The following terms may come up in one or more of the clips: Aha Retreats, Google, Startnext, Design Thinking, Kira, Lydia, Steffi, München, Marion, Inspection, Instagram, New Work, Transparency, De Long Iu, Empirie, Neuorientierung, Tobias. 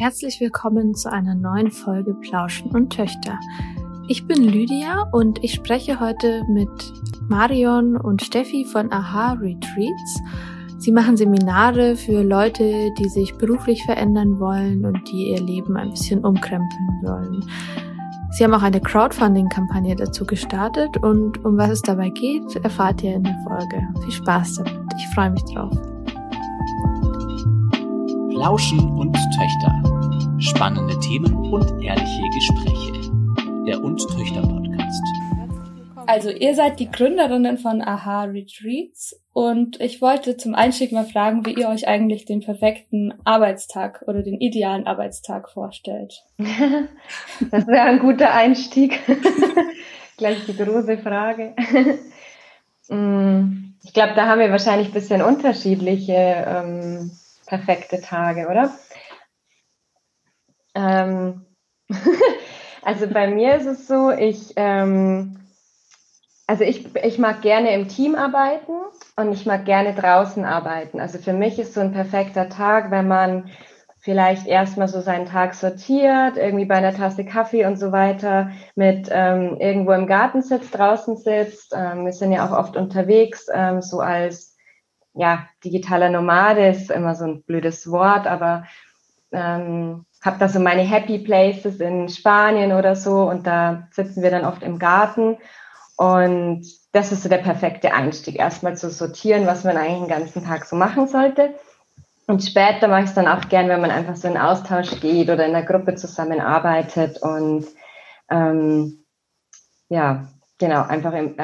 Herzlich willkommen zu einer neuen Folge Plauschen und Töchter. Ich bin Lydia und ich spreche heute mit Marion und Steffi von Aha Retreats. Sie machen Seminare für Leute, die sich beruflich verändern wollen und die ihr Leben ein bisschen umkrempeln wollen. Sie haben auch eine Crowdfunding-Kampagne dazu gestartet und um was es dabei geht, erfahrt ihr in der Folge. Viel Spaß damit, ich freue mich drauf. Plauschen und Töchter. Spannende Themen und ehrliche Gespräche. Der Und-Töchter-Podcast. Also ihr seid die Gründerinnen von Aha Retreats und ich wollte zum Einstieg mal fragen, wie ihr euch eigentlich den perfekten Arbeitstag oder den idealen Arbeitstag vorstellt. Das wäre ein guter Einstieg. Gleich die große Frage. Ich glaube, da haben wir wahrscheinlich ein bisschen unterschiedliche perfekte Tage, oder? Also bei mir ist es so, ich mag gerne im Team arbeiten und ich mag gerne draußen arbeiten. Also für mich ist so ein perfekter Tag, wenn man vielleicht erstmal so seinen Tag sortiert, irgendwie bei einer Tasse Kaffee und so weiter, mit irgendwo im Garten sitzt, draußen sitzt. Wir sind ja auch oft unterwegs, so als digitaler Nomade ist immer so ein blödes Wort, aber habe da so meine Happy Places in Spanien oder so und da sitzen wir dann oft im Garten und das ist so der perfekte Einstieg, erstmal zu sortieren, was man eigentlich den ganzen Tag so machen sollte und später mache ich es dann auch gern, wenn man einfach so in Austausch geht oder in einer Gruppe zusammenarbeitet und einfach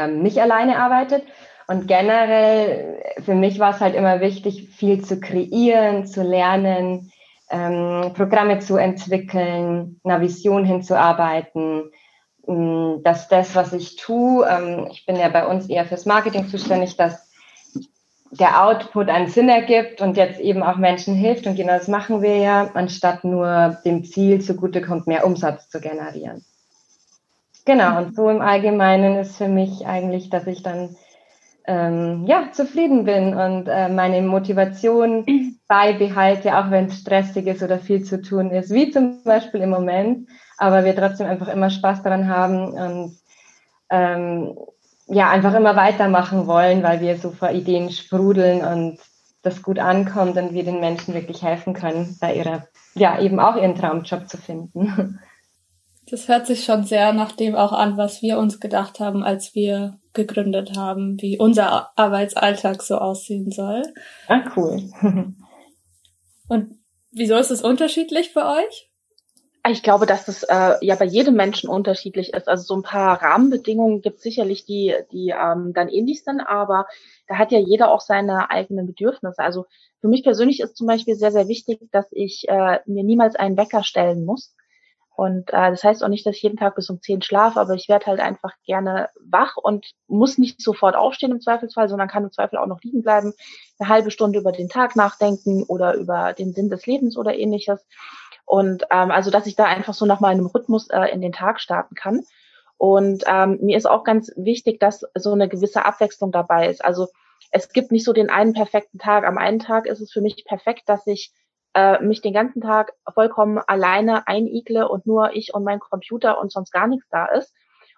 nicht alleine arbeitet. Und generell, für mich war es halt immer wichtig, viel zu kreieren, zu lernen, Programme zu entwickeln, einer Vision hinzuarbeiten, dass das, was ich tue, ich bin ja bei uns eher fürs Marketing zuständig, dass der Output einen Sinn ergibt und jetzt eben auch Menschen hilft. Und genau das machen wir ja, anstatt nur dem Ziel zugutekommt, mehr Umsatz zu generieren. Genau, und so im Allgemeinen ist für mich eigentlich, dass ich dann zufrieden bin und meine Motivation beibehalte, auch wenn es stressig ist oder viel zu tun ist, wie zum Beispiel im Moment, aber wir trotzdem einfach immer Spaß daran haben und einfach immer weitermachen wollen, weil wir so vor Ideen sprudeln und das gut ankommt und wir den Menschen wirklich helfen können, bei ihren Traumjob zu finden. Das hört sich schon sehr nach dem auch an, was wir uns gedacht haben, als wir gegründet haben, wie unser Arbeitsalltag so aussehen soll. Ah, cool. Und wieso ist es unterschiedlich bei euch? Ich glaube, dass es bei jedem Menschen unterschiedlich ist. Also so ein paar Rahmenbedingungen gibt es sicherlich, die dann ähnlich sind, aber da hat ja jeder auch seine eigenen Bedürfnisse. Also für mich persönlich ist zum Beispiel sehr, sehr wichtig, dass ich mir niemals einen Wecker stellen muss. Und das heißt auch nicht, dass ich jeden Tag bis um 10 schlafe, aber ich werde halt einfach gerne wach und muss nicht sofort aufstehen im Zweifelsfall, sondern kann im Zweifel auch noch liegen bleiben, eine halbe Stunde über den Tag nachdenken oder über den Sinn des Lebens oder ähnliches. Und dass ich da einfach so nach meinem Rhythmus in den Tag starten kann. Und mir ist auch ganz wichtig, dass so eine gewisse Abwechslung dabei ist. Also es gibt nicht so den einen perfekten Tag. Am einen Tag ist es für mich perfekt, dass ich mich den ganzen Tag vollkommen alleine einigle und nur ich und mein Computer und sonst gar nichts da ist.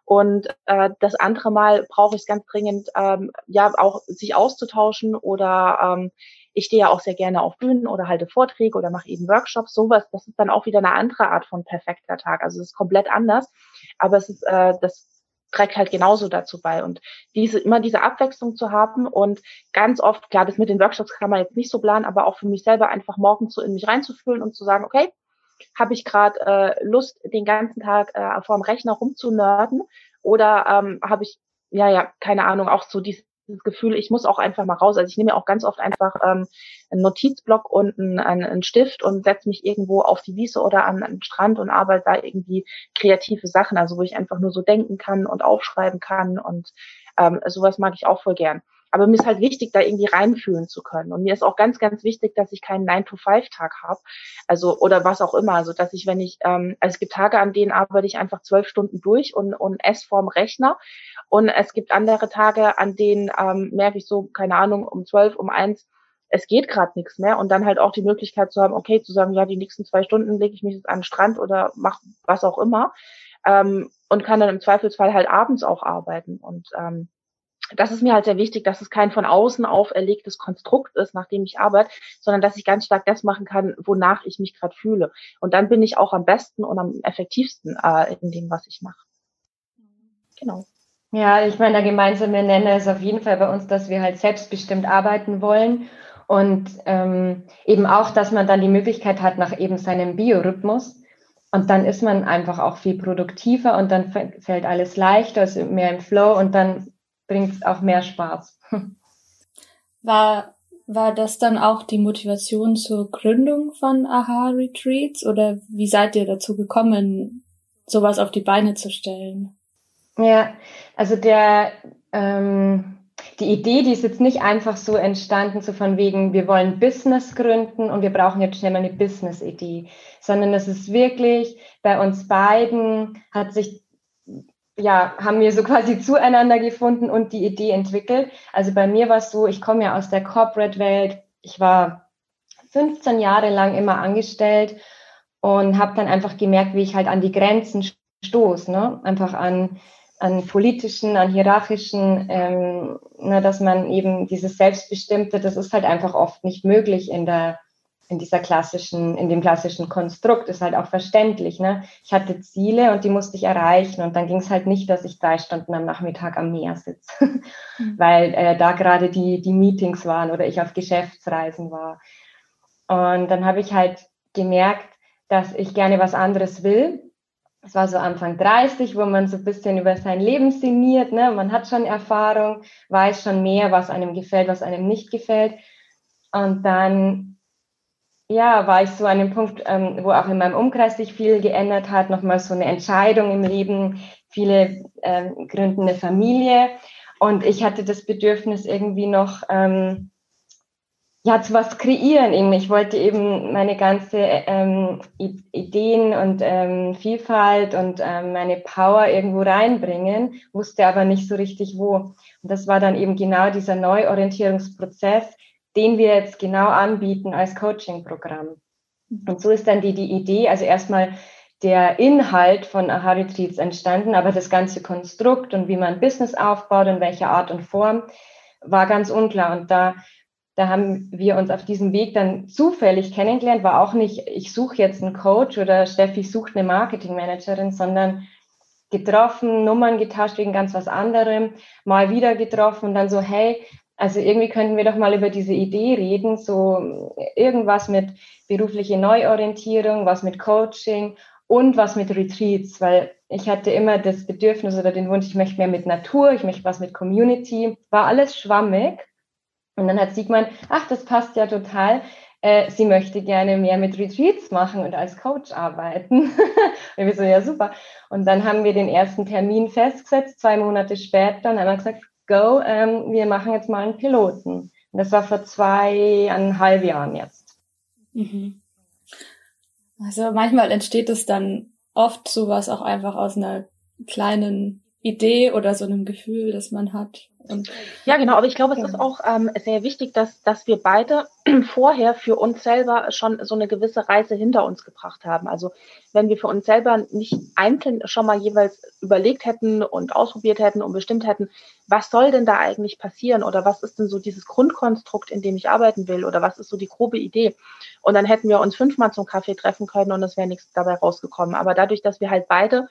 Und das andere Mal brauche ich es ganz dringend, auch sich auszutauschen oder ich stehe ja auch sehr gerne auf Bühnen oder halte Vorträge oder mache eben Workshops, sowas. Das ist dann auch wieder eine andere Art von perfekter Tag. Also es ist komplett anders, aber es ist das trägt halt genauso dazu bei und immer diese Abwechslung zu haben und ganz oft, klar, das mit den Workshops kann man jetzt nicht so planen, aber auch für mich selber einfach morgens so in mich reinzufühlen und zu sagen, okay, habe ich gerade Lust, den ganzen Tag vorm Rechner rumzunörden oder habe ich, keine Ahnung, auch so dieses Gefühl, ich muss auch einfach mal raus, also ich nehme ja auch ganz oft einfach einen Notizblock und einen Stift und setze mich irgendwo auf die Wiese oder an den Strand und arbeite da irgendwie kreative Sachen, also wo ich einfach nur so denken kann und aufschreiben kann und sowas mag ich auch voll gern. Aber mir ist halt wichtig, da irgendwie reinfühlen zu können. Und mir ist auch ganz, ganz wichtig, dass ich keinen 9-to-5-Tag habe. Also, oder was auch immer. Also, dass ich, es gibt Tage, an denen arbeite ich einfach 12 Stunden durch und esse vorm Rechner. Und es gibt andere Tage, an denen merke ich so, keine Ahnung, um 12, um 1, es geht gerade nichts mehr und dann halt auch die Möglichkeit zu haben, okay, zu sagen, ja, die nächsten 2 Stunden lege ich mich jetzt an den Strand oder mach was auch immer, und kann dann im Zweifelsfall halt abends auch arbeiten. Und das ist mir halt sehr wichtig, dass es kein von außen auferlegtes Konstrukt ist, nach dem ich arbeite, sondern dass ich ganz stark das machen kann, wonach ich mich gerade fühle. Und dann bin ich auch am besten und am effektivsten in dem, was ich mache. Genau. Ja, ich meine, der gemeinsame Nenner ist auf jeden Fall bei uns, dass wir halt selbstbestimmt arbeiten wollen und eben auch, dass man dann die Möglichkeit hat nach eben seinem Biorhythmus. Und dann ist man einfach auch viel produktiver und dann fällt alles leichter, ist mehr im Flow und dann bringt es auch mehr Spaß. War das dann auch die Motivation zur Gründung von Aha Retreats oder wie seid ihr dazu gekommen, sowas auf die Beine zu stellen? Ja, also die Idee, die ist jetzt nicht einfach so entstanden, so von wegen, wir wollen Business gründen und wir brauchen jetzt schnell mal eine Business-Idee, sondern es ist wirklich, bei uns beiden haben wir so quasi zueinander gefunden und die Idee entwickelt. Also bei mir war es so, ich komme ja aus der Corporate-Welt. Ich war 15 Jahre lang immer angestellt und habe dann einfach gemerkt, wie ich halt an die Grenzen stoße, ne? Einfach an politischen, an hierarchischen, dass man eben dieses Selbstbestimmte, das ist halt einfach oft nicht möglich in dem klassischen Konstrukt, ist halt auch verständlich, ne? Ich hatte Ziele und die musste ich erreichen und dann ging es halt nicht, dass ich 3 Stunden am Nachmittag am Meer sitze, weil da gerade die Meetings waren oder ich auf Geschäftsreisen war. Und dann habe ich halt gemerkt, dass ich gerne was anderes will. Es war so Anfang 30, wo man so ein bisschen über sein Leben sinniert, ne? Man hat schon Erfahrung, weiß schon mehr, was einem gefällt, was einem nicht gefällt. Und dann, war ich so an dem Punkt, wo auch in meinem Umkreis sich viel geändert hat, nochmal so eine Entscheidung im Leben, viele gründen eine Familie. Und ich hatte das Bedürfnis irgendwie noch, zu was kreieren eben. Ich wollte eben meine ganze Ideen und Vielfalt und meine Power irgendwo reinbringen, wusste aber nicht so richtig wo. Und das war dann eben genau dieser Neuorientierungsprozess, den wir jetzt genau anbieten als Coaching-Programm. Und so ist dann die Idee, also erstmal der Inhalt von Aha Retreats entstanden, aber das ganze Konstrukt und wie man Business aufbaut und welche Art und Form war ganz unklar. Und da haben wir uns auf diesem Weg dann zufällig kennengelernt, war auch nicht, ich suche jetzt einen Coach oder Steffi sucht eine Marketingmanagerin, sondern getroffen, Nummern getauscht wegen ganz was anderem, mal wieder getroffen und dann so, hey, also irgendwie könnten wir doch mal über diese Idee reden, so irgendwas mit berufliche Neuorientierung, was mit Coaching und was mit Retreats, weil ich hatte immer das Bedürfnis oder den Wunsch, ich möchte mehr mit Natur, ich möchte was mit Community, war alles schwammig. Und dann hat Sigmund, das passt ja total, sie möchte gerne mehr mit Retreats machen und als Coach arbeiten. Und wir so, ja super. Und dann haben wir den ersten Termin festgesetzt, 2 Monate später, und haben gesagt, go, wir machen jetzt mal einen Piloten. Und das war vor 2,5 Jahren jetzt. Mhm. Also manchmal entsteht es dann oft sowas auch einfach aus einer kleinen Idee oder so einem Gefühl, das man hat. Und ja, genau, aber ich glaube, es ist auch sehr wichtig, dass wir beide vorher für uns selber schon so eine gewisse Reise hinter uns gebracht haben. Also wenn wir für uns selber nicht einzeln schon mal jeweils überlegt hätten und ausprobiert hätten und bestimmt hätten, was soll denn da eigentlich passieren oder was ist denn so dieses Grundkonstrukt, in dem ich arbeiten will oder was ist so die grobe Idee? Und dann hätten wir uns 5-mal zum Kaffee treffen können und es wäre nichts dabei rausgekommen. Aber dadurch, dass wir halt beide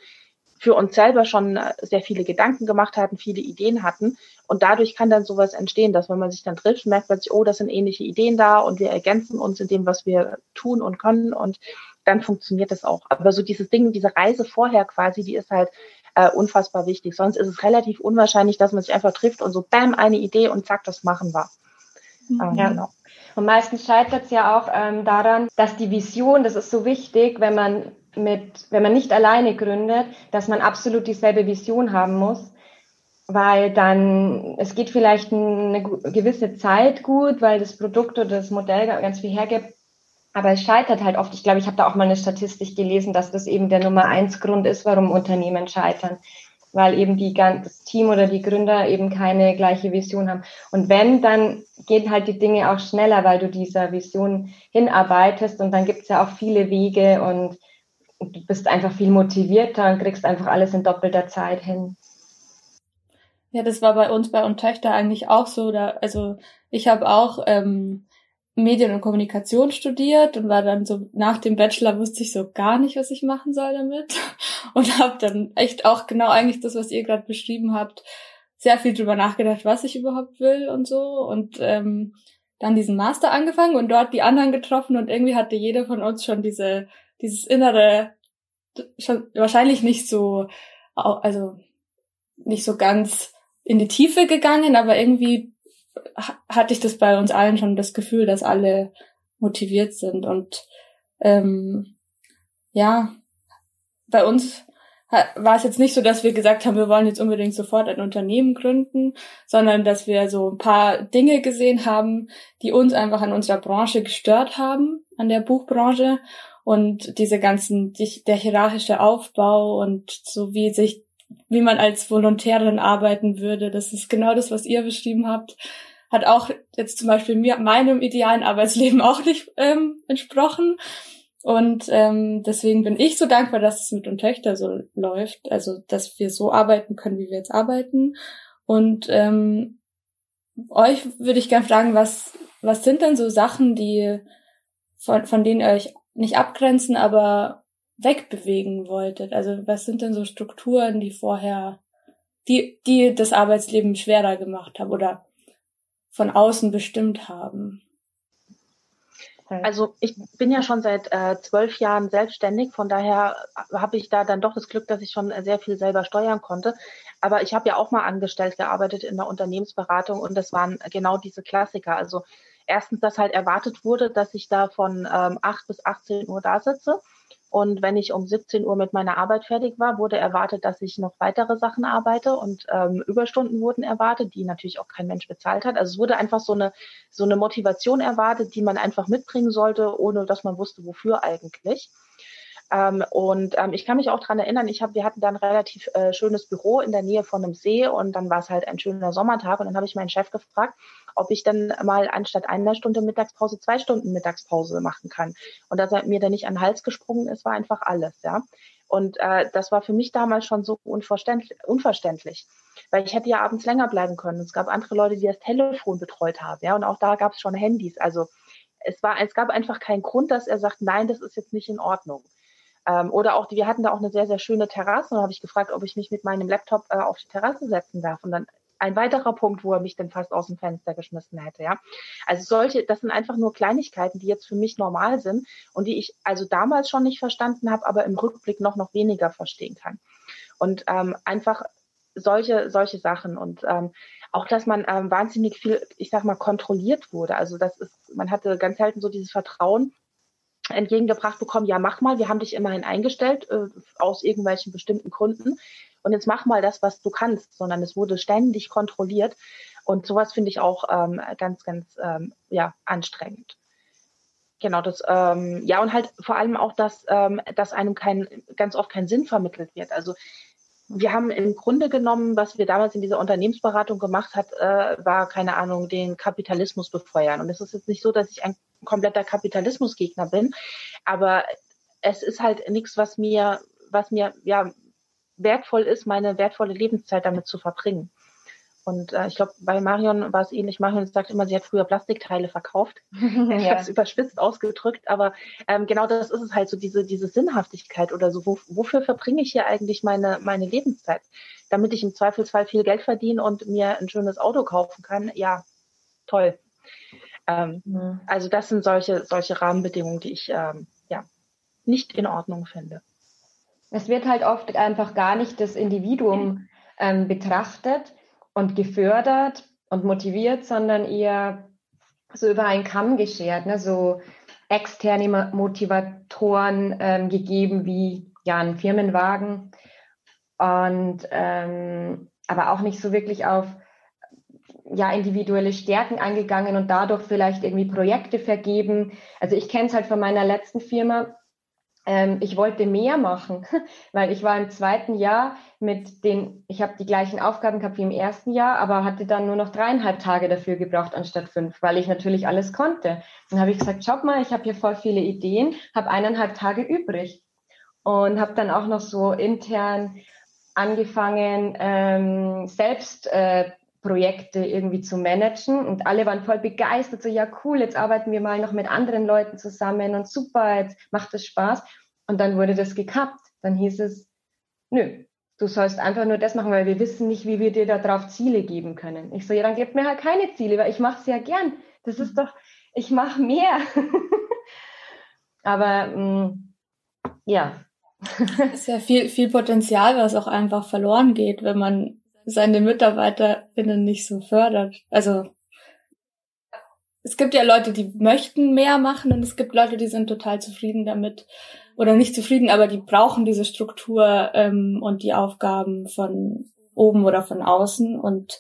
für uns selber schon sehr viele Gedanken gemacht hatten, viele Ideen hatten. Und dadurch kann dann sowas entstehen, dass wenn man sich dann trifft, merkt man sich, oh, das sind ähnliche Ideen da und wir ergänzen uns in dem, was wir tun und können und dann funktioniert das auch. Aber so dieses Ding, diese Reise vorher quasi, die ist halt unfassbar wichtig. Sonst ist es relativ unwahrscheinlich, dass man sich einfach trifft und so bam, eine Idee und zack, das machen wir. Ja. Genau. Und meistens scheitert es ja auch daran, dass die Vision, das ist so wichtig, wenn man nicht alleine gründet, dass man absolut dieselbe Vision haben muss, weil dann, es geht vielleicht eine gewisse Zeit gut, weil das Produkt oder das Modell ganz viel hergibt, aber es scheitert halt oft. Ich glaube, ich habe da auch mal eine Statistik gelesen, dass das eben der Nummer 1 Grund ist, warum Unternehmen scheitern. weil eben das Team oder die Gründer eben keine gleiche Vision haben. Und wenn, dann gehen halt die Dinge auch schneller, weil du dieser Vision hinarbeitest und dann gibt es ja auch viele Wege und du bist einfach viel motivierter und kriegst einfach alles in doppelter Zeit hin. Ja, das war bei uns Töchter eigentlich auch so. Also ich habe auch Medien und Kommunikation studiert und war dann so, nach dem Bachelor wusste ich so gar nicht, was ich machen soll damit und habe dann echt auch genau eigentlich das, was ihr gerade beschrieben habt, sehr viel drüber nachgedacht, was ich überhaupt will und so und dann diesen Master angefangen und dort die anderen getroffen und irgendwie hatte jeder von uns schon dieses innere, schon wahrscheinlich nicht so ganz in die Tiefe gegangen, aber irgendwie hatte ich das bei uns allen schon das Gefühl, dass alle motiviert sind und bei uns war es jetzt nicht so, dass wir gesagt haben, wir wollen jetzt unbedingt sofort ein Unternehmen gründen, sondern dass wir so ein paar Dinge gesehen haben, die uns einfach an unserer Branche gestört haben, an der Buchbranche und diese ganzen, der hierarchische Aufbau und so wie man als Volontärin arbeiten würde. Das ist genau das, was ihr beschrieben habt. Hat auch jetzt zum Beispiel meinem idealen Arbeitsleben auch nicht entsprochen. Und deswegen bin ich so dankbar, dass es mit Töchter so läuft. Also, dass wir so arbeiten können, wie wir jetzt arbeiten. Und euch würde ich gerne fragen, was sind denn so Sachen, die von denen ihr euch nicht abgrenzen, aber wegbewegen wolltet? Also was sind denn so Strukturen, die vorher, die das Arbeitsleben schwerer gemacht haben oder von außen bestimmt haben? Also ich bin ja schon seit 12 Jahren selbstständig, von daher habe ich da dann doch das Glück, dass ich schon sehr viel selber steuern konnte. Aber ich habe ja auch mal angestellt gearbeitet in der Unternehmensberatung und das waren genau diese Klassiker. Also erstens, dass halt erwartet wurde, dass ich da von 8 bis 18 Uhr da sitze. Und wenn ich um 17 Uhr mit meiner Arbeit fertig war, wurde erwartet, dass ich noch weitere Sachen arbeite und Überstunden wurden erwartet, die natürlich auch kein Mensch bezahlt hat. Also es wurde einfach so eine Motivation erwartet, die man einfach mitbringen sollte, ohne dass man wusste, wofür eigentlich. Ich kann mich auch daran erinnern, wir hatten da ein relativ schönes Büro in der Nähe von einem See und dann war es halt ein schöner Sommertag und dann habe ich meinen Chef gefragt, ob ich dann mal anstatt einer Stunde Mittagspause 2 Stunden Mittagspause machen kann. Und dass er mir dann nicht an den Hals gesprungen ist, war einfach alles, ja. Und das war für mich damals schon so unverständlich, weil ich hätte ja abends länger bleiben können. Es gab andere Leute, die das Telefon betreut haben, ja, und auch da gab es schon Handys. Also es gab einfach keinen Grund, dass er sagt, nein, das ist jetzt nicht in Ordnung. Oder auch, wir hatten da auch eine sehr, sehr schöne Terrasse und da habe ich gefragt, ob ich mich mit meinem Laptop auf die Terrasse setzen darf. Und dann ein weiterer Punkt, wo er mich dann fast aus dem Fenster geschmissen hätte, ja. Also das sind einfach nur Kleinigkeiten, die jetzt für mich normal sind und die ich also damals schon nicht verstanden habe, aber im Rückblick noch weniger verstehen kann. Und einfach solche Sachen und auch, dass man wahnsinnig viel, ich sag mal, kontrolliert wurde. Also man hatte ganz selten so dieses Vertrauen entgegengebracht bekommen, ja, mach mal, wir haben dich immerhin eingestellt, aus irgendwelchen bestimmten Gründen. Und jetzt mach mal das, was du kannst, sondern es wurde ständig kontrolliert. Und sowas finde ich auch ganz, ganz anstrengend. Genau, das, und halt vor allem auch, dass einem ganz oft kein Sinn vermittelt wird. Also wir haben im Grunde genommen, was wir damals in dieser Unternehmensberatung gemacht hat, war, keine Ahnung, den Kapitalismus befeuern. Und es ist jetzt nicht so, dass ich ein kompletter Kapitalismusgegner bin, aber es ist halt nichts, was mir wertvoll ist, meine wertvolle Lebenszeit damit zu verbringen. Und ich glaube, bei Marion war es ähnlich. Marion sagt immer, sie hat früher Plastikteile verkauft. Ich habe es überspitzt ausgedrückt, aber genau das ist es halt so, diese Sinnhaftigkeit oder so. Wofür verbringe ich hier eigentlich meine Lebenszeit? Damit ich im Zweifelsfall viel Geld verdiene und mir ein schönes Auto kaufen kann? Ja, toll. Also das sind solche Rahmenbedingungen, die ich nicht in Ordnung finde. Es wird halt oft einfach gar nicht das Individuum betrachtet und gefördert und motiviert, sondern eher so über einen Kamm geschert, ne? So externe Motivatoren gegeben wie einen Firmenwagen und aber auch nicht so wirklich auf individuelle Stärken eingegangen und dadurch vielleicht irgendwie Projekte vergeben. Also ich kenne es halt von meiner letzten Firma, ich wollte mehr machen, weil ich war im zweiten Jahr ich habe die gleichen Aufgaben gehabt wie im ersten Jahr, aber hatte dann nur noch 3,5 Tage dafür gebraucht anstatt 5, weil ich natürlich alles konnte. Dann habe ich gesagt, schaut mal, ich habe hier voll viele Ideen, habe 1,5 Tage übrig und habe dann auch noch so intern angefangen, selbst Projekte irgendwie zu managen, und alle waren voll begeistert, so ja cool, jetzt arbeiten wir mal noch mit anderen Leuten zusammen und super, jetzt macht das Spaß. Und dann wurde das gekappt, dann hieß es, nö, du sollst einfach nur das machen, weil wir wissen nicht, wie wir dir da drauf Ziele geben können. Ich so, ja dann gebt mir halt keine Ziele, weil ich mache es ja gern, das ist doch, ich mache mehr. Aber ja. Es ist ja viel Potenzial, was auch einfach verloren geht, wenn man seine MitarbeiterInnen nicht so fördert. Also es gibt ja Leute, die möchten mehr machen, und es gibt Leute, die sind total zufrieden damit oder nicht zufrieden, aber die brauchen diese Struktur und die Aufgaben von oben oder von außen, und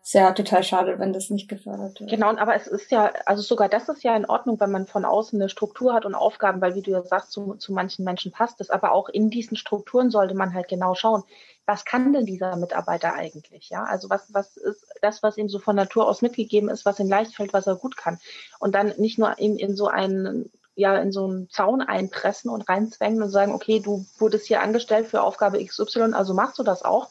es ist ja total schade, wenn das nicht gefördert wird. Genau, aber es ist ja, also sogar das ist ja in Ordnung, wenn man von außen eine Struktur hat und Aufgaben, weil wie du ja sagst, zu manchen Menschen passt das, aber auch in diesen Strukturen sollte man halt genau schauen, was kann denn dieser Mitarbeiter eigentlich? Ja, also was ist das, was ihm so von Natur aus mitgegeben ist, was ihm leicht fällt, was er gut kann? Und dann nicht nur ihn in so einen Zaun einpressen und reinzwängen und sagen, okay, du wurdest hier angestellt für Aufgabe XY, also machst du das auch.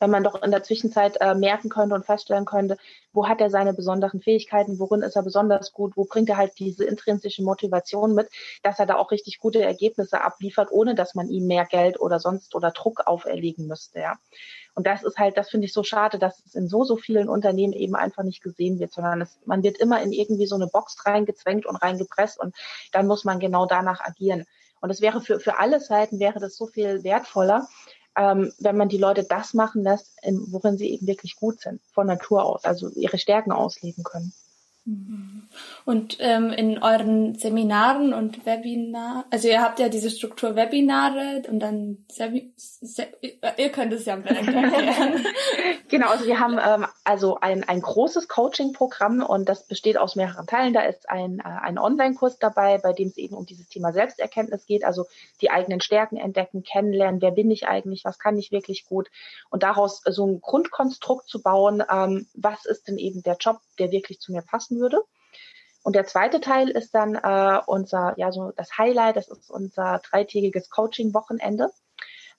Wenn man doch in der Zwischenzeit merken könnte und feststellen könnte, wo hat er seine besonderen Fähigkeiten, worin ist er besonders gut, wo bringt er halt diese intrinsische Motivation mit, dass er da auch richtig gute Ergebnisse abliefert, ohne dass man ihm mehr Geld oder Druck auferlegen müsste, ja. Und das ist halt, das finde ich so schade, dass es in so vielen Unternehmen eben einfach nicht gesehen wird, sondern man wird immer in irgendwie so eine Box reingezwängt und reingepresst, und dann muss man genau danach agieren. Und es wäre für alle Seiten wäre das so viel wertvoller, wenn man die Leute das machen lässt, worin sie eben wirklich gut sind, von Natur aus, also ihre Stärken ausleben können. Und in euren Seminaren und Webinaren, also ihr habt ja diese Struktur Webinare und dann ihr könnt es ja vielleicht erklären. Genau, also wir haben also ein großes Coaching-Programm, und das besteht aus mehreren Teilen. Da ist ein Online-Kurs dabei, bei dem es eben um dieses Thema Selbsterkenntnis geht, also die eigenen Stärken entdecken, kennenlernen, wer bin ich eigentlich, was kann ich wirklich gut, und daraus so ein Grundkonstrukt zu bauen, was ist denn eben der Job, der wirklich zu mir passen würde. Und der zweite Teil ist dann das Highlight, das ist unser 3-tägiges Coaching-Wochenende.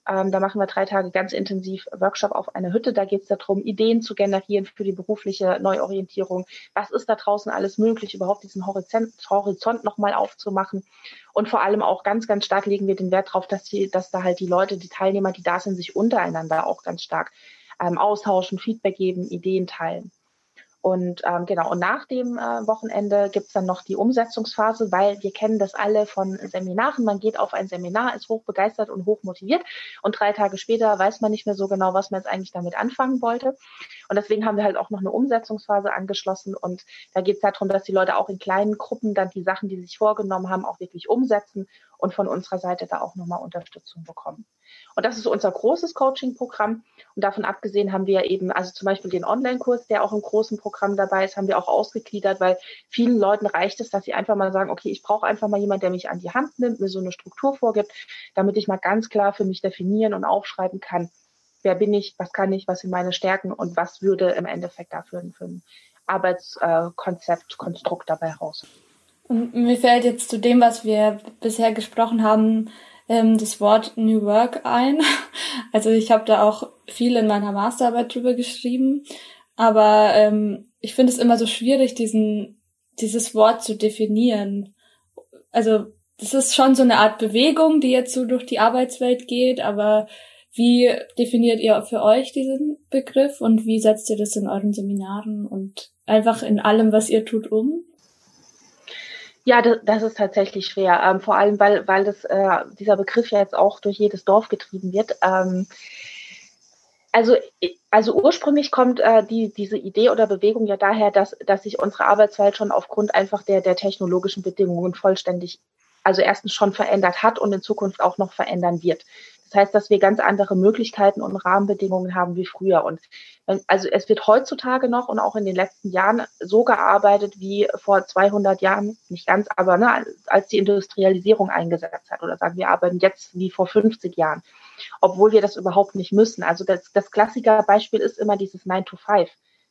Da machen wir 3 Tage ganz intensiv Workshop auf einer Hütte. Da geht es darum, Ideen zu generieren für die berufliche Neuorientierung. Was ist da draußen alles möglich, überhaupt diesen Horizont nochmal aufzumachen? Und vor allem auch ganz, ganz stark legen wir den Wert darauf, dass da halt die Leute, die Teilnehmer, die da sind, sich untereinander auch ganz stark austauschen, Feedback geben, Ideen teilen. Und und nach dem Wochenende gibt's dann noch die Umsetzungsphase, weil wir kennen das alle von Seminaren. Man geht auf ein Seminar, ist hochbegeistert und hochmotiviert, und 3 Tage später weiß man nicht mehr so genau, was man jetzt eigentlich damit anfangen wollte. Und deswegen haben wir halt auch noch eine Umsetzungsphase angeschlossen, und da geht's halt darum, dass die Leute auch in kleinen Gruppen dann die Sachen, die sie sich vorgenommen haben, auch wirklich umsetzen und von unserer Seite da auch nochmal Unterstützung bekommen. Und das ist unser großes Coaching-Programm. Und davon abgesehen haben wir eben, also zum Beispiel den Online-Kurs, der auch im großen Programm dabei ist, haben wir auch ausgegliedert, weil vielen Leuten reicht es, dass sie einfach mal sagen, okay, ich brauche einfach mal jemanden, der mich an die Hand nimmt, mir so eine Struktur vorgibt, damit ich mal ganz klar für mich definieren und aufschreiben kann, wer bin ich, was kann ich, was sind meine Stärken und was würde im Endeffekt dafür für ein Arbeitskonzept, Konstrukt dabei raus. Und mir fällt jetzt zu dem, was wir bisher gesprochen haben, das Wort New Work ein. Also ich habe da auch viel in meiner Masterarbeit drüber geschrieben, aber ich finde es immer so schwierig, dieses Wort zu definieren. Also das ist schon so eine Art Bewegung, die jetzt so durch die Arbeitswelt geht, aber wie definiert ihr für euch diesen Begriff und wie setzt ihr das in euren Seminaren und einfach in allem, was ihr tut, um? Ja, das ist tatsächlich schwer, vor allem, weil dieser Begriff ja jetzt auch durch jedes Dorf getrieben wird. Also ursprünglich kommt diese Idee oder Bewegung ja daher, dass sich unsere Arbeitswelt schon aufgrund einfach der technologischen Bedingungen vollständig, also erstens schon verändert hat und in Zukunft auch noch verändern wird. Das heißt, dass wir ganz andere Möglichkeiten und Rahmenbedingungen haben wie früher. Und also es wird heutzutage noch und auch in den letzten Jahren so gearbeitet wie vor 200 Jahren, nicht ganz, aber ne, als die Industrialisierung eingesetzt hat. Oder sagen wir arbeiten jetzt wie vor 50 Jahren, obwohl wir das überhaupt nicht müssen. Also das Klassikerbeispiel ist immer dieses 9-to-5.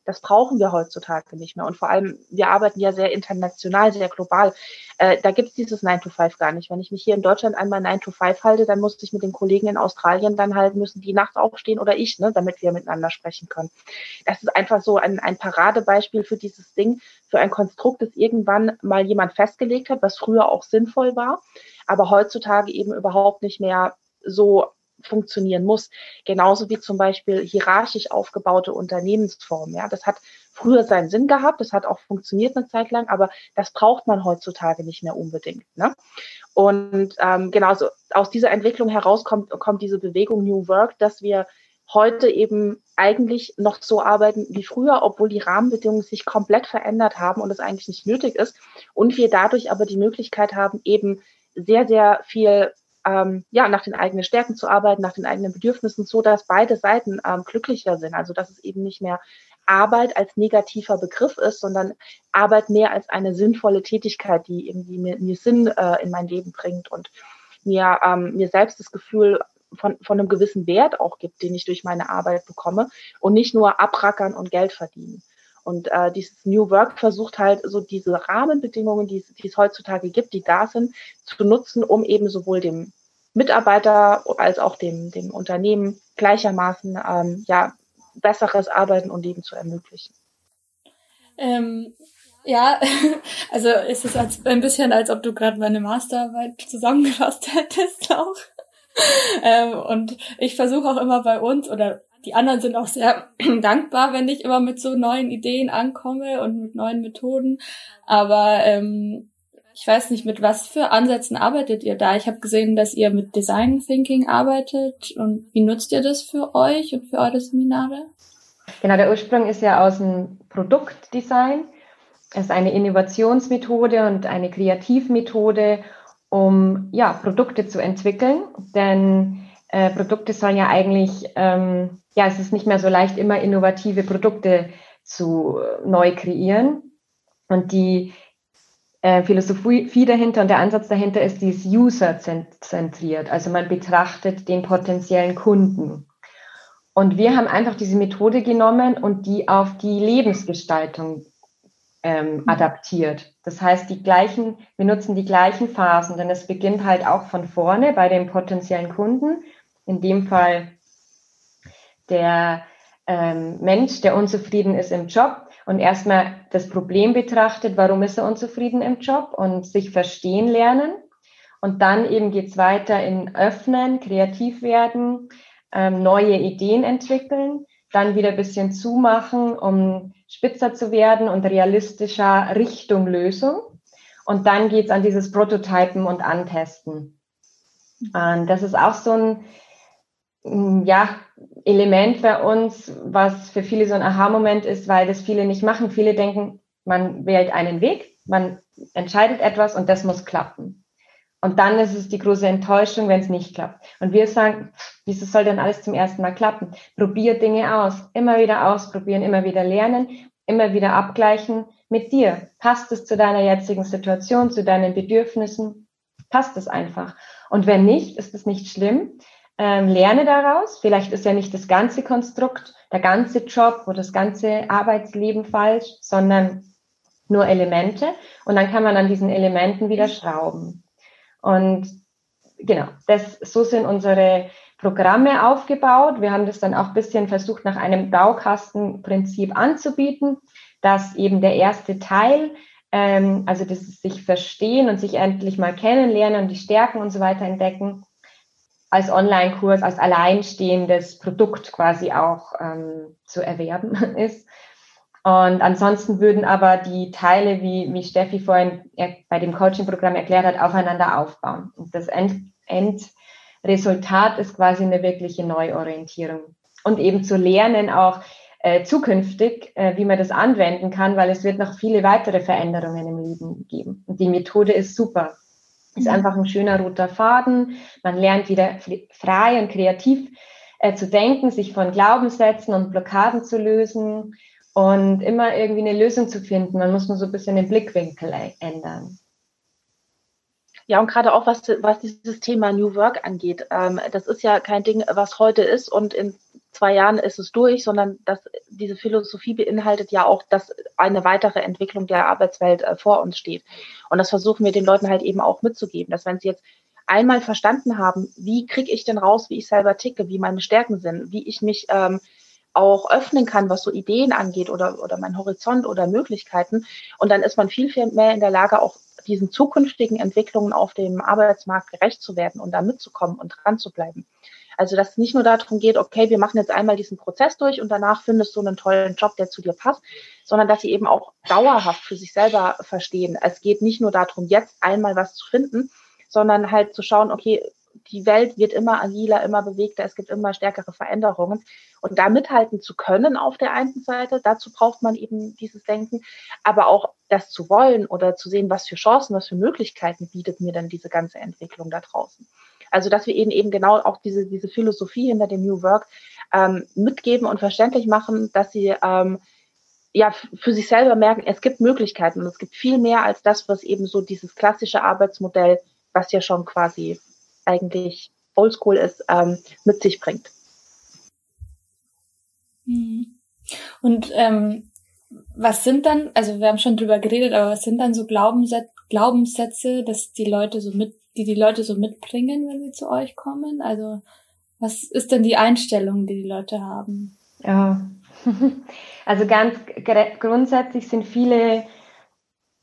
Das brauchen wir heutzutage nicht mehr. Und vor allem, wir arbeiten ja sehr international, sehr global. Da gibt es dieses 9-to-5 gar nicht. Wenn ich mich hier in Deutschland einmal 9-to-5 halte, dann muss ich mit den Kollegen in Australien dann halt, müssen die nachts aufstehen oder ich, ne, damit wir miteinander sprechen können. Das ist einfach so ein Paradebeispiel für dieses Ding, für ein Konstrukt, das irgendwann mal jemand festgelegt hat, was früher auch sinnvoll war, aber heutzutage eben überhaupt nicht mehr so funktionieren muss. Genauso wie zum Beispiel hierarchisch aufgebaute Unternehmensformen. Ja, das hat früher seinen Sinn gehabt, das hat auch funktioniert eine Zeit lang, aber das braucht man heutzutage nicht mehr unbedingt. Ne? Und genauso aus dieser Entwicklung heraus kommt diese Bewegung New Work, dass wir heute eben eigentlich noch so arbeiten wie früher, obwohl die Rahmenbedingungen sich komplett verändert haben und es eigentlich nicht nötig ist. Und wir dadurch aber die Möglichkeit haben, eben sehr, sehr viel ja, nach den eigenen Stärken zu arbeiten, nach den eigenen Bedürfnissen, so dass beide Seiten glücklicher sind. Also, dass es eben nicht mehr Arbeit als negativer Begriff ist, sondern Arbeit mehr als eine sinnvolle Tätigkeit, die irgendwie mir Sinn in mein Leben bringt und mir selbst das Gefühl von einem gewissen Wert auch gibt, den ich durch meine Arbeit bekomme und nicht nur abrackern und Geld verdienen. Und dieses New Work versucht halt so diese Rahmenbedingungen, die es heutzutage gibt, die da sind, zu nutzen, um eben sowohl dem Mitarbeiter als auch dem Unternehmen gleichermaßen ja, besseres Arbeiten und Leben zu ermöglichen. Ja, also es ist ein bisschen, als ob du gerade meine Masterarbeit zusammengefasst hättest auch. Und ich versuche auch immer bei uns oder die anderen sind auch sehr dankbar, wenn ich immer mit so neuen Ideen ankomme und mit neuen Methoden. Aber ich weiß nicht, mit was für Ansätzen arbeitet ihr da? Ich habe gesehen, dass ihr mit Design Thinking arbeitet. Und wie nutzt ihr das für euch und für eure Seminare? Genau, der Ursprung ist ja aus dem Produktdesign. Es ist eine Innovationsmethode und eine Kreativmethode, um ja, Produkte zu entwickeln. Denn Produkte sollen ja eigentlich, ja, es ist nicht mehr so leicht, immer innovative Produkte neu kreieren. Und die Philosophie dahinter und der Ansatz dahinter ist, die ist user-zentriert. Also man betrachtet den potenziellen Kunden. Und wir haben einfach diese Methode genommen und die auf die Lebensgestaltung adaptiert. Das heißt, wir nutzen die gleichen Phasen, denn es beginnt halt auch von vorne bei dem potenziellen Kunden. In dem Fall der Mensch, der unzufrieden ist im Job und erstmal das Problem betrachtet, warum ist er unzufrieden im Job und sich verstehen lernen. Und dann eben geht es weiter in Öffnen, kreativ werden, neue Ideen entwickeln, dann wieder ein bisschen zumachen, um spitzer zu werden und realistischer Richtung Lösung. Und dann geht es an dieses Prototypen und Antesten. Und das ist auch so ein ja, Element bei uns, was für viele so ein Aha-Moment ist, weil das viele nicht machen. Viele denken, man wählt einen Weg, man entscheidet etwas und das muss klappen. Und dann ist es die große Enttäuschung, wenn es nicht klappt. Und wir sagen, wieso soll denn alles zum ersten Mal klappen? Probier Dinge aus, immer wieder ausprobieren, immer wieder lernen, immer wieder abgleichen mit dir. Passt es zu deiner jetzigen Situation, zu deinen Bedürfnissen? Passt es einfach. Und wenn nicht, ist es nicht schlimm. Lerne daraus. Vielleicht ist ja nicht das ganze Konstrukt, der ganze Job oder das ganze Arbeitsleben falsch, sondern nur Elemente. Und dann kann man an diesen Elementen wieder schrauben. Und genau, so sind unsere Programme aufgebaut. Wir haben das dann auch ein bisschen versucht, nach einem Baukastenprinzip anzubieten, dass eben der erste Teil, also das sich verstehen und sich endlich mal kennenlernen und die Stärken und so weiter entdecken, als Online-Kurs, als alleinstehendes Produkt quasi auch zu erwerben ist. Und ansonsten würden aber die Teile, wie Steffi vorhin bei dem Coaching-Programm erklärt hat, aufeinander aufbauen. Und das Endresultat ist quasi eine wirkliche Neuorientierung. Und eben zu lernen auch zukünftig, wie man das anwenden kann, weil es wird noch viele weitere Veränderungen im Leben geben. Und die Methode ist super. Ist einfach ein schöner roter Faden. Man lernt wieder frei und kreativ zu denken, sich von Glaubenssätzen und Blockaden zu lösen und immer irgendwie eine Lösung zu finden. Man muss nur so ein bisschen den Blickwinkel ändern. Ja, und gerade auch, was dieses Thema New Work angeht, das ist ja kein Ding, was heute ist und in 2 Jahren ist es durch, sondern diese Philosophie beinhaltet ja auch, dass eine weitere Entwicklung der Arbeitswelt vor uns steht. Und das versuchen wir den Leuten halt eben auch mitzugeben, dass wenn sie jetzt einmal verstanden haben, wie kriege ich denn raus, wie ich selber ticke, wie meine Stärken sind, wie ich mich auch öffnen kann, was so Ideen angeht oder mein Horizont oder Möglichkeiten. Und dann ist man viel, viel mehr in der Lage, auch diesen zukünftigen Entwicklungen auf dem Arbeitsmarkt gerecht zu werden und da mitzukommen und dran zu bleiben. Also, dass es nicht nur darum geht, okay, wir machen jetzt einmal diesen Prozess durch und danach findest du einen tollen Job, der zu dir passt, sondern dass sie eben auch dauerhaft für sich selber verstehen. Es geht nicht nur darum, jetzt einmal was zu finden, sondern halt zu schauen, okay, die Welt wird immer agiler, immer bewegter, es gibt immer stärkere Veränderungen. Und da mithalten zu können auf der einen Seite, dazu braucht man eben dieses Denken, aber auch das zu wollen oder zu sehen, was für Chancen, was für Möglichkeiten bietet mir dann diese ganze Entwicklung da draußen. Also dass wir eben genau auch diese Philosophie hinter dem New Work mitgeben und verständlich machen, dass sie für sich selber merken, es gibt Möglichkeiten und es gibt viel mehr als das, was eben so dieses klassische Arbeitsmodell, was ja schon quasi eigentlich oldschool ist, mit sich bringt. Und was sind dann, also wir haben schon drüber geredet, aber was sind dann so Glaubenssätze, dass die Leute so mitbringen, wenn sie zu euch kommen? Also was ist denn die Einstellung, die Leute haben? Ja, also ganz grundsätzlich sind viele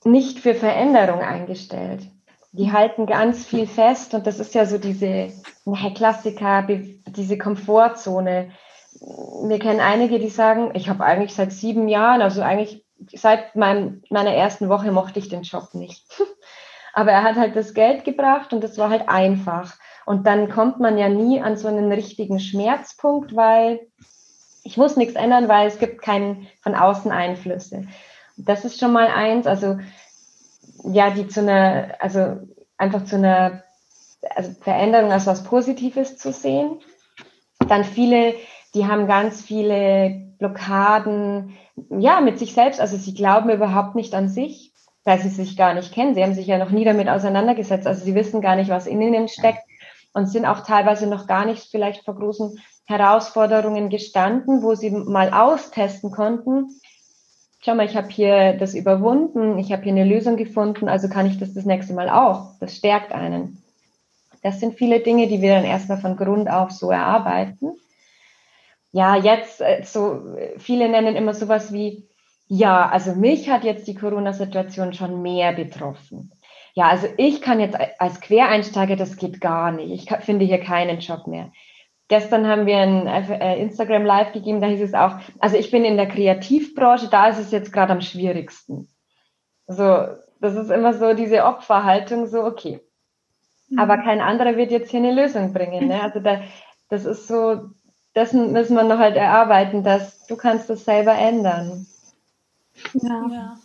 nicht für Veränderung eingestellt. Die halten ganz viel fest und das ist ja so diese Klassiker, diese Komfortzone. Wir kennen einige, die sagen, ich habe eigentlich seit 7 Jahren, also eigentlich seit meiner ersten Woche mochte ich den Job nicht. Aber er hat halt das Geld gebracht und das war halt einfach. Und dann kommt man ja nie an so einen richtigen Schmerzpunkt, weil ich muss nichts ändern, weil es gibt keinen von außen Einflüsse. Das ist schon mal eins, also ja, die zu einer Veränderung als was Positives zu sehen. Dann viele, die haben ganz viele Blockaden, ja, mit sich selbst. Also sie glauben überhaupt nicht an sich, weil sie sich gar nicht kennen. Sie haben sich ja noch nie damit auseinandergesetzt. Also sie wissen gar nicht, was in ihnen steckt und sind auch teilweise noch gar nicht vielleicht vor großen Herausforderungen gestanden, wo sie mal austesten konnten. Schau mal, ich habe hier das überwunden, ich habe hier eine Lösung gefunden, also kann ich das nächste Mal auch. Das stärkt einen. Das sind viele Dinge, die wir dann erstmal von Grund auf so erarbeiten. Ja, jetzt, so viele nennen immer sowas wie, ja, also mich hat jetzt die Corona-Situation schon mehr betroffen. Ja, also ich kann jetzt als Quereinsteiger, das geht gar nicht. Ich finde hier keinen Job mehr. Gestern haben wir ein Instagram-Live gegeben, da hieß es auch, also ich bin in der Kreativbranche, da ist es jetzt gerade am schwierigsten. Also das ist immer so diese Opferhaltung, so okay. Aber kein anderer wird jetzt hier eine Lösung bringen. Ne? Also das ist so, das müssen wir noch halt erarbeiten, dass du kannst das selber ändern. Ja.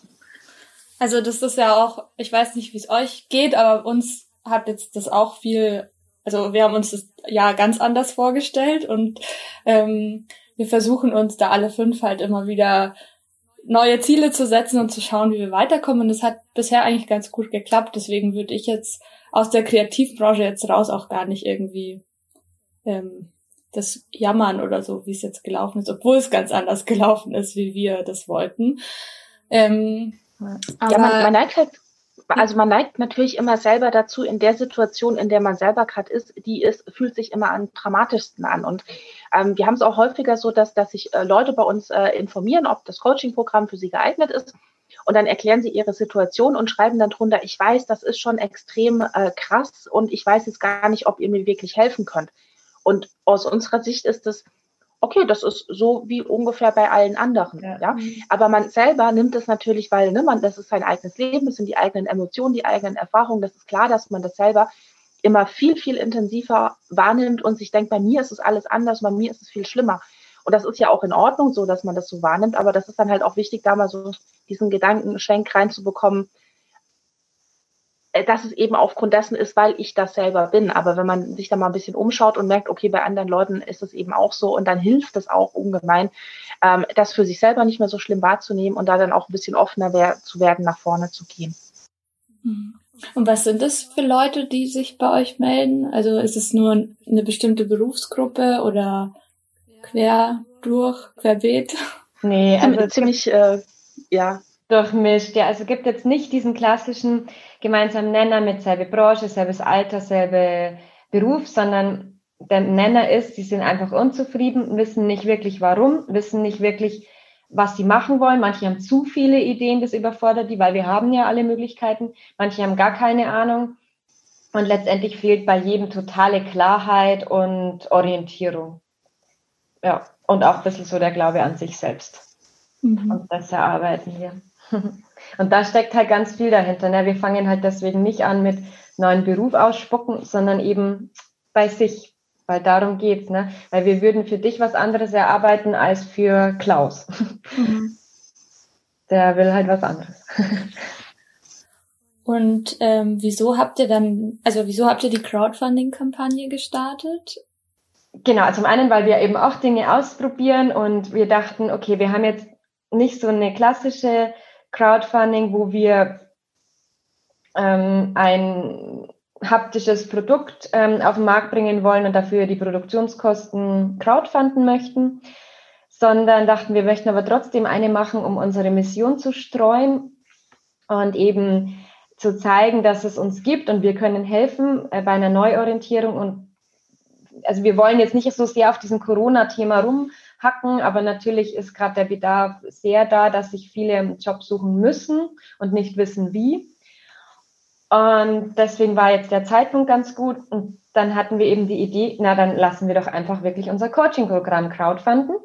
Also das ist ja auch, ich weiß nicht, wie es euch geht, aber uns hat jetzt das auch viel... Also wir haben uns das ja ganz anders vorgestellt und wir versuchen uns da alle 5 halt immer wieder neue Ziele zu setzen und zu schauen, wie wir weiterkommen. Und das hat bisher eigentlich ganz gut geklappt. Deswegen würde ich jetzt aus der Kreativbranche jetzt raus auch gar nicht irgendwie das jammern oder so, wie es jetzt gelaufen ist, obwohl es ganz anders gelaufen ist, wie wir das wollten. Ja, man merkt halt, also man neigt natürlich immer selber dazu, in der Situation, in der man selber gerade ist, fühlt sich immer am dramatischsten an. Und wir haben es auch häufiger so, dass sich Leute bei uns informieren, ob das Coaching-Programm für sie geeignet ist. Und dann erklären sie ihre Situation und schreiben dann drunter, ich weiß, das ist schon extrem krass und ich weiß jetzt gar nicht, ob ihr mir wirklich helfen könnt. Und aus unserer Sicht ist das, okay, das ist so wie ungefähr bei allen anderen. Ja? Aber man selber nimmt es natürlich, weil das ist sein eigenes Leben, das sind die eigenen Emotionen, die eigenen Erfahrungen. Das ist klar, dass man das selber immer viel, viel intensiver wahrnimmt und sich denkt, bei mir ist es alles anders, bei mir ist es viel schlimmer. Und das ist ja auch in Ordnung so, dass man das so wahrnimmt. Aber das ist dann halt auch wichtig, da mal so diesen Gedankenschwenk reinzubekommen. dass es eben aufgrund dessen ist, weil ich das selber bin. Aber wenn man sich da mal ein bisschen umschaut und merkt, okay, bei anderen Leuten ist es eben auch so, und dann hilft es auch ungemein, das für sich selber nicht mehr so schlimm wahrzunehmen und da dann auch ein bisschen offener zu werden, nach vorne zu gehen. Und was sind das für Leute, die sich bei euch melden? Also ist es nur eine bestimmte Berufsgruppe oder querbeet? Nee, also ziemlich, durchmischt, ja. Also es gibt jetzt nicht diesen klassischen gemeinsamen Nenner mit selbe Branche, selbes Alter, selbe Beruf, sondern der Nenner ist, sie sind einfach unzufrieden, wissen nicht wirklich warum, wissen nicht wirklich, was sie machen wollen. Manche haben zu viele Ideen, das überfordert die, weil wir haben ja alle Möglichkeiten. Manche haben gar keine Ahnung. Und letztendlich fehlt bei jedem totale Klarheit und Orientierung. Ja, und auch ein bisschen so der Glaube an sich selbst. Mhm. Und das erarbeiten wir. Und da steckt halt ganz viel dahinter. Ne? Wir fangen halt deswegen nicht an mit neuen Beruf ausspucken, sondern eben bei sich, weil darum geht's, ne? Weil wir würden für dich was anderes erarbeiten als für Klaus. Mhm. Der will halt was anderes. Und wieso habt ihr die Crowdfunding-Kampagne gestartet? Genau, zum einen, weil wir eben auch Dinge ausprobieren und wir dachten, okay, wir haben jetzt nicht so eine klassische Crowdfunding, wo wir ein haptisches Produkt auf den Markt bringen wollen und dafür die Produktionskosten crowdfunden möchten, sondern dachten, wir möchten aber trotzdem eine machen, um unsere Mission zu streuen und eben zu zeigen, dass es uns gibt und wir können helfen bei einer Neuorientierung. Und also wir wollen jetzt nicht so sehr auf diesem Corona-Thema rumhacken, aber natürlich ist gerade der Bedarf sehr da, dass sich viele einen Job suchen müssen und nicht wissen, wie. Und deswegen war jetzt der Zeitpunkt ganz gut. Und dann hatten wir eben die Idee, dann lassen wir doch einfach wirklich unser Coaching-Programm crowdfunden.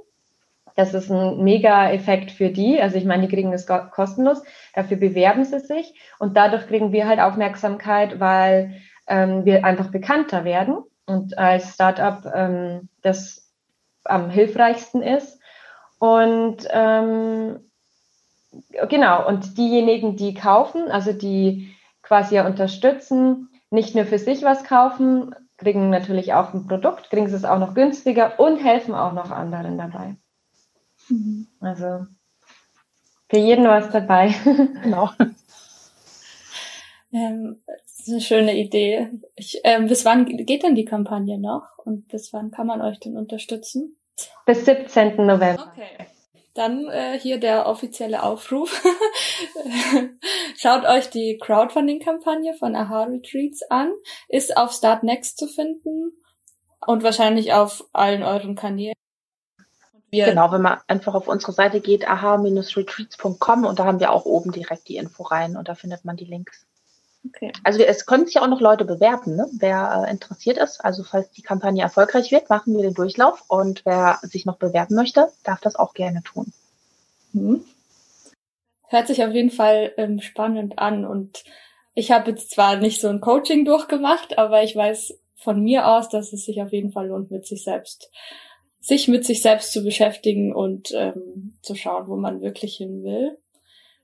Das ist ein Mega-Effekt für die. Also ich meine, die kriegen das kostenlos. Dafür bewerben sie sich. Und dadurch kriegen wir halt Aufmerksamkeit, weil wir einfach bekannter werden. Und als Startup das am hilfreichsten ist. Und genau, und diejenigen, die kaufen, also die quasi ja unterstützen, nicht nur für sich was kaufen, kriegen natürlich auch ein Produkt, kriegen sie es auch noch günstiger und helfen auch noch anderen dabei. Mhm. Also für jeden was dabei. Genau. Das ist eine schöne Idee. Bis wann geht denn die Kampagne noch? Und bis wann kann man euch denn unterstützen? Bis 17. November. Okay. Dann hier der offizielle Aufruf. Schaut euch die Crowdfunding-Kampagne von Aha Retreats an. Ist auf Startnext zu finden und wahrscheinlich auf allen euren Kanälen. Genau, wenn man einfach auf unsere Seite geht, aha-retreats.com, und da haben wir auch oben direkt die Info rein und da findet man die Links. Okay. Also es können sich ja auch noch Leute bewerben, ne? Wer interessiert ist. Also falls die Kampagne erfolgreich wird, machen wir den Durchlauf. Und wer sich noch bewerben möchte, darf das auch gerne tun. Mhm. Hört sich auf jeden Fall spannend an. Und ich habe jetzt zwar nicht so ein Coaching durchgemacht, aber ich weiß von mir aus, dass es sich auf jeden Fall lohnt, sich mit sich selbst zu beschäftigen und zu schauen, wo man wirklich hin will.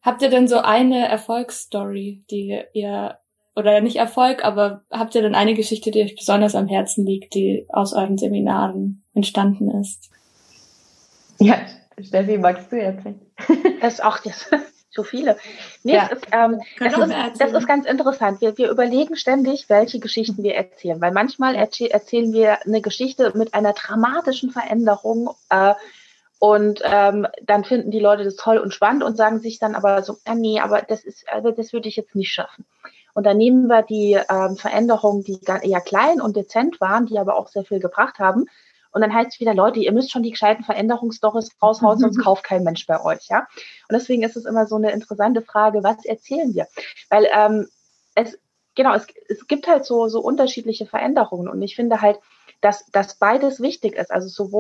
Habt ihr denn so eine Erfolgsstory, die ihr, oder nicht Erfolg, aber habt ihr denn eine Geschichte, die euch besonders am Herzen liegt, die aus euren Seminaren entstanden ist? Ja, Steffi, magst du erzählen? Das ist auch das. So viele. Nee, ja. Das ist ganz interessant. Wir überlegen ständig, welche Geschichten wir erzählen, weil manchmal erzählen wir eine Geschichte mit einer dramatischen Veränderung, und dann finden die Leute das toll und spannend und sagen sich dann aber so, nee, aber das würde ich jetzt nicht schaffen. Und dann nehmen wir die Veränderungen, die dann eher klein und dezent waren, die aber auch sehr viel gebracht haben. Und dann heißt es wieder, Leute, ihr müsst schon die gescheiten Veränderungsstories raushauen, sonst kauft kein Mensch bei euch, ja. Und deswegen ist es immer so eine interessante Frage, was erzählen wir? Weil es gibt halt so unterschiedliche Veränderungen. Und ich finde halt, dass beides wichtig ist. Also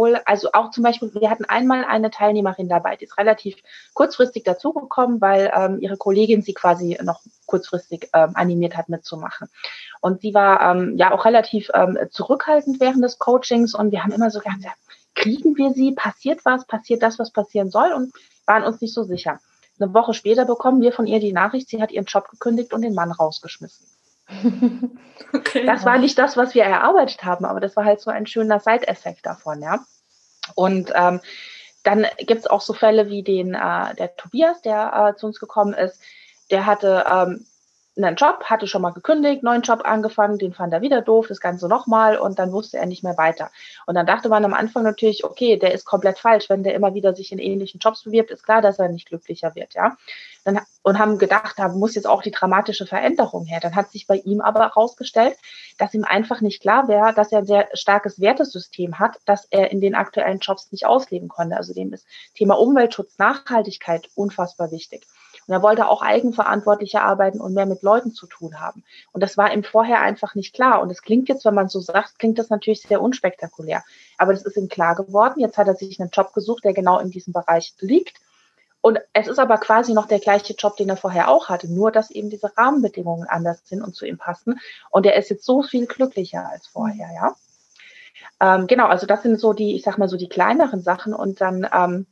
auch zum Beispiel, wir hatten einmal eine Teilnehmerin dabei, die ist relativ kurzfristig dazugekommen, weil ihre Kollegin sie quasi noch kurzfristig animiert hat, mitzumachen. Und sie war auch relativ zurückhaltend während des Coachings und wir haben immer so gedacht, kriegen wir sie? Passiert was? Passiert das, was passieren soll? Und waren uns nicht so sicher. Eine Woche später bekommen wir von ihr die Nachricht, sie hat ihren Job gekündigt und den Mann rausgeschmissen. Okay. Das war nicht das, was wir erarbeitet haben, aber das war halt so ein schöner Side-Effekt davon, ja. Und dann gibt es auch so Fälle wie der Tobias, der zu uns gekommen ist. Der hatte einen Job, hatte schon mal gekündigt, neuen Job angefangen, den fand er wieder doof, das Ganze nochmal und dann wusste er nicht mehr weiter. Und dann dachte man am Anfang natürlich, okay, der ist komplett falsch, wenn der immer wieder sich in ähnlichen Jobs bewirbt, ist klar, dass er nicht glücklicher wird, ja. Und haben gedacht, da muss jetzt auch die dramatische Veränderung her. Dann hat sich bei ihm aber herausgestellt, dass ihm einfach nicht klar wäre, dass er ein sehr starkes Wertesystem hat, dass er in den aktuellen Jobs nicht ausleben konnte. Also dem ist Thema Umweltschutz, Nachhaltigkeit unfassbar wichtig. Und er wollte auch eigenverantwortlicher arbeiten und mehr mit Leuten zu tun haben. Und das war ihm vorher einfach nicht klar. Und das klingt jetzt, wenn man so sagt, klingt das natürlich sehr unspektakulär. Aber das ist ihm klar geworden. Jetzt hat er sich einen Job gesucht, der genau in diesem Bereich liegt. Und es ist aber quasi noch der gleiche Job, den er vorher auch hatte, nur dass eben diese Rahmenbedingungen anders sind und zu ihm passen. Und er ist jetzt so viel glücklicher als vorher, ja. Genau, also das sind so die, ich sag mal so die kleineren Sachen. Und dann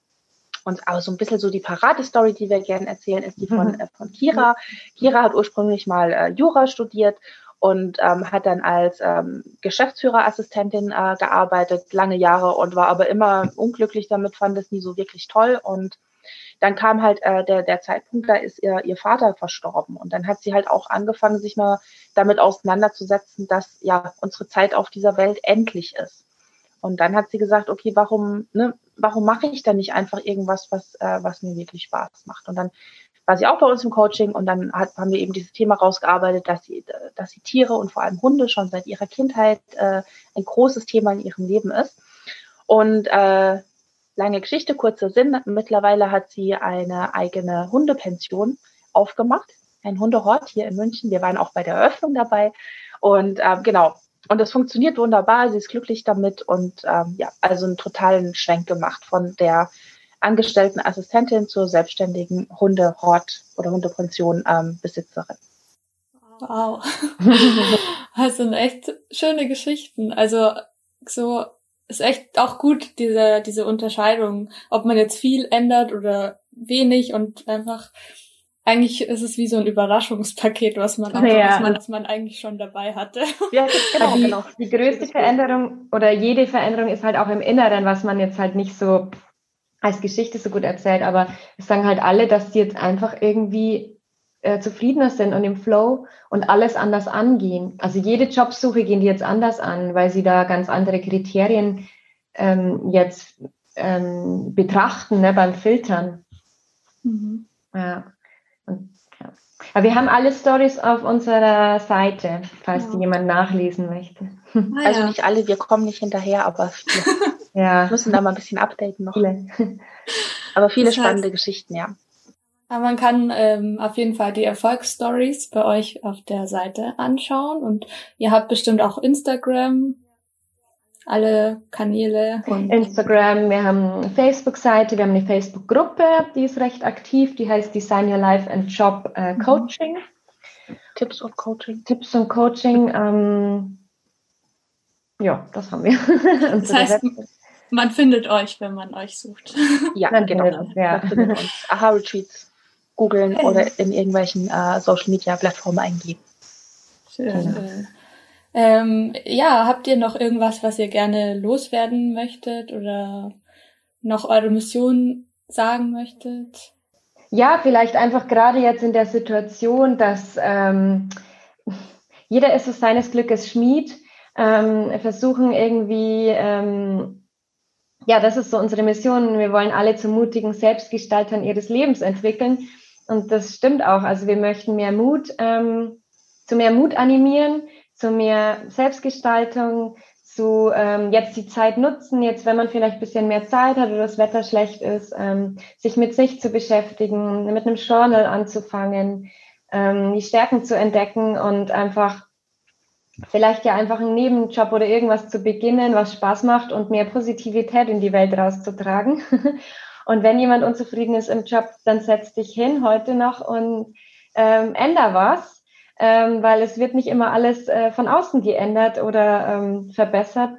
und auch so ein bisschen so die Paradestory, die wir gerne erzählen, ist die von Kira. Kira hat ursprünglich mal Jura studiert und hat dann als Geschäftsführerassistentin gearbeitet, lange Jahre, und war aber immer unglücklich damit, fand es nie so wirklich toll. Und dann kam halt der Zeitpunkt, da ist ihr Vater verstorben. Und dann hat sie halt auch angefangen, sich mal damit auseinanderzusetzen, dass ja unsere Zeit auf dieser Welt endlich ist. Und dann hat sie gesagt, okay, warum mache ich dann nicht einfach irgendwas, was mir wirklich Spaß macht? Und dann war sie auch bei uns im Coaching und dann haben wir eben dieses Thema rausgearbeitet, dass sie Tiere und vor allem Hunde schon seit ihrer Kindheit ein großes Thema in ihrem Leben ist. Und lange Geschichte, kurzer Sinn. Mittlerweile hat sie eine eigene Hundepension aufgemacht, ein Hundehort hier in München. Wir waren auch bei der Eröffnung dabei und genau. Und das funktioniert wunderbar, sie ist glücklich damit und ja, also einen totalen Schwenk gemacht von der angestellten Assistentin zur selbstständigen Hundehort- oder Hundepension-Besitzerin. Wow. Das sind echt schöne Geschichten. Also so ist echt auch gut, diese Unterscheidung, ob man jetzt viel ändert oder wenig und einfach... Eigentlich ist es wie so ein Überraschungspaket, was man eigentlich schon dabei hatte. Ja, genau. Die größte Veränderung oder jede Veränderung ist halt auch im Inneren, was man jetzt halt nicht so als Geschichte so gut erzählt, aber es sagen halt alle, dass die jetzt einfach irgendwie zufriedener sind und im Flow und alles anders angehen. Also jede Jobsuche gehen die jetzt anders an, weil sie da ganz andere Kriterien jetzt betrachten, ne, beim Filtern. Mhm. Ja. Ja. Aber wir haben alle Stories auf unserer Seite, falls die jemand nachlesen möchte. Also nicht alle, wir kommen nicht hinterher, aber viele. Wir müssen da mal ein bisschen updaten noch. Aber viele spannende Geschichten, ja. Aber man kann auf jeden Fall die Erfolgsstories bei euch auf der Seite anschauen und ihr habt bestimmt auch Instagram, alle Kanäle. Und Instagram, wir haben eine Facebook-Seite, wir haben eine Facebook-Gruppe, die ist recht aktiv, die heißt Design Your Life and Job Coaching. Tipps und Coaching. Tipps und Coaching, ja, das haben wir. Das heißt, man findet euch, wenn man euch sucht. Ja, man findet uns, ja. Man findet uns. Aha Retreats googeln oder in irgendwelchen Social-Media-Plattformen eingeben. Schön. Genau. Ja, habt ihr noch irgendwas, was ihr gerne loswerden möchtet oder noch eure Mission sagen möchtet? Ja, vielleicht einfach gerade jetzt in der Situation, dass jeder ist so seines Glückes Schmied, versuchen irgendwie, ja, das ist so unsere Mission, wir wollen alle zu mutigen Selbstgestaltern ihres Lebens entwickeln und das stimmt auch, also wir möchten mehr Mut, zu mehr Mut animieren, zu mehr Selbstgestaltung, zu jetzt die Zeit nutzen, jetzt wenn man vielleicht ein bisschen mehr Zeit hat oder das Wetter schlecht ist, sich mit sich zu beschäftigen, mit einem Journal anzufangen, die Stärken zu entdecken und einfach vielleicht ja einfach einen Nebenjob oder irgendwas zu beginnen, was Spaß macht und mehr Positivität in die Welt rauszutragen. Und wenn jemand unzufrieden ist im Job, dann setz dich hin heute noch und änder was. Weil es wird nicht immer alles von außen geändert oder verbessert,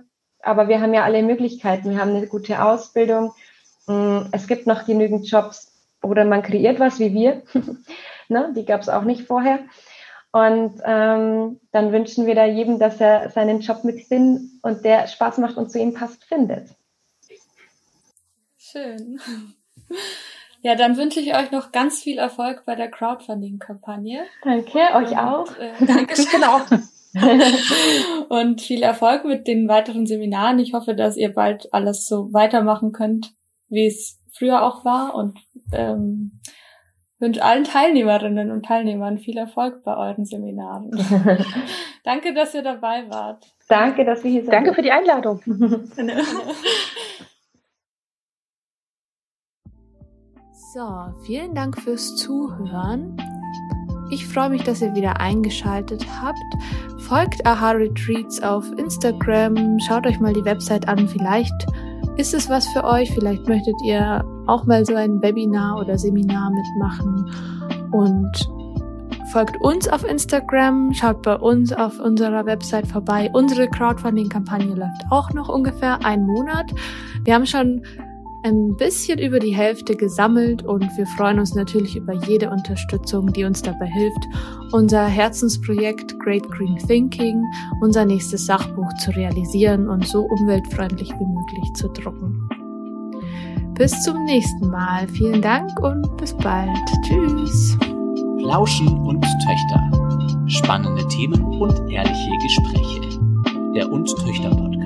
aber wir haben ja alle Möglichkeiten, wir haben eine gute Ausbildung, es gibt noch genügend Jobs oder man kreiert was wie wir, ne? Die gab es auch nicht vorher Und dann wünschen wir da jedem, dass er seinen Job mit Sinn und der Spaß macht und zu ihm passt, findet. Schön. Ja, dann wünsche ich euch noch ganz viel Erfolg bei der Crowdfunding-Kampagne. Danke, euch und, auch. Dankeschön auch. Und viel Erfolg mit den weiteren Seminaren. Ich hoffe, dass ihr bald alles so weitermachen könnt, wie es früher auch war. Und wünsche allen Teilnehmerinnen und Teilnehmern viel Erfolg bei euren Seminaren. Danke, dass ihr dabei wart. Danke, dass wir hier sind. Danke für die Einladung. So, vielen Dank fürs Zuhören. Ich freue mich, dass ihr wieder eingeschaltet habt. Folgt Aha Retreats auf Instagram. Schaut euch mal die Website an. Vielleicht ist es was für euch. Vielleicht möchtet ihr auch mal so ein Webinar oder Seminar mitmachen. Und folgt uns auf Instagram. Schaut bei uns auf unserer Website vorbei. Unsere Crowdfunding-Kampagne läuft auch noch ungefähr einen Monat. Wir haben schon ein bisschen über die Hälfte gesammelt und wir freuen uns natürlich über jede Unterstützung, die uns dabei hilft, unser Herzensprojekt Great Green Thinking, unser nächstes Sachbuch zu realisieren und so umweltfreundlich wie möglich zu drucken. Bis zum nächsten Mal. Vielen Dank und bis bald. Tschüss. Plauschen und Töchter. Spannende Themen und ehrliche Gespräche. Der und Töchter Podcast.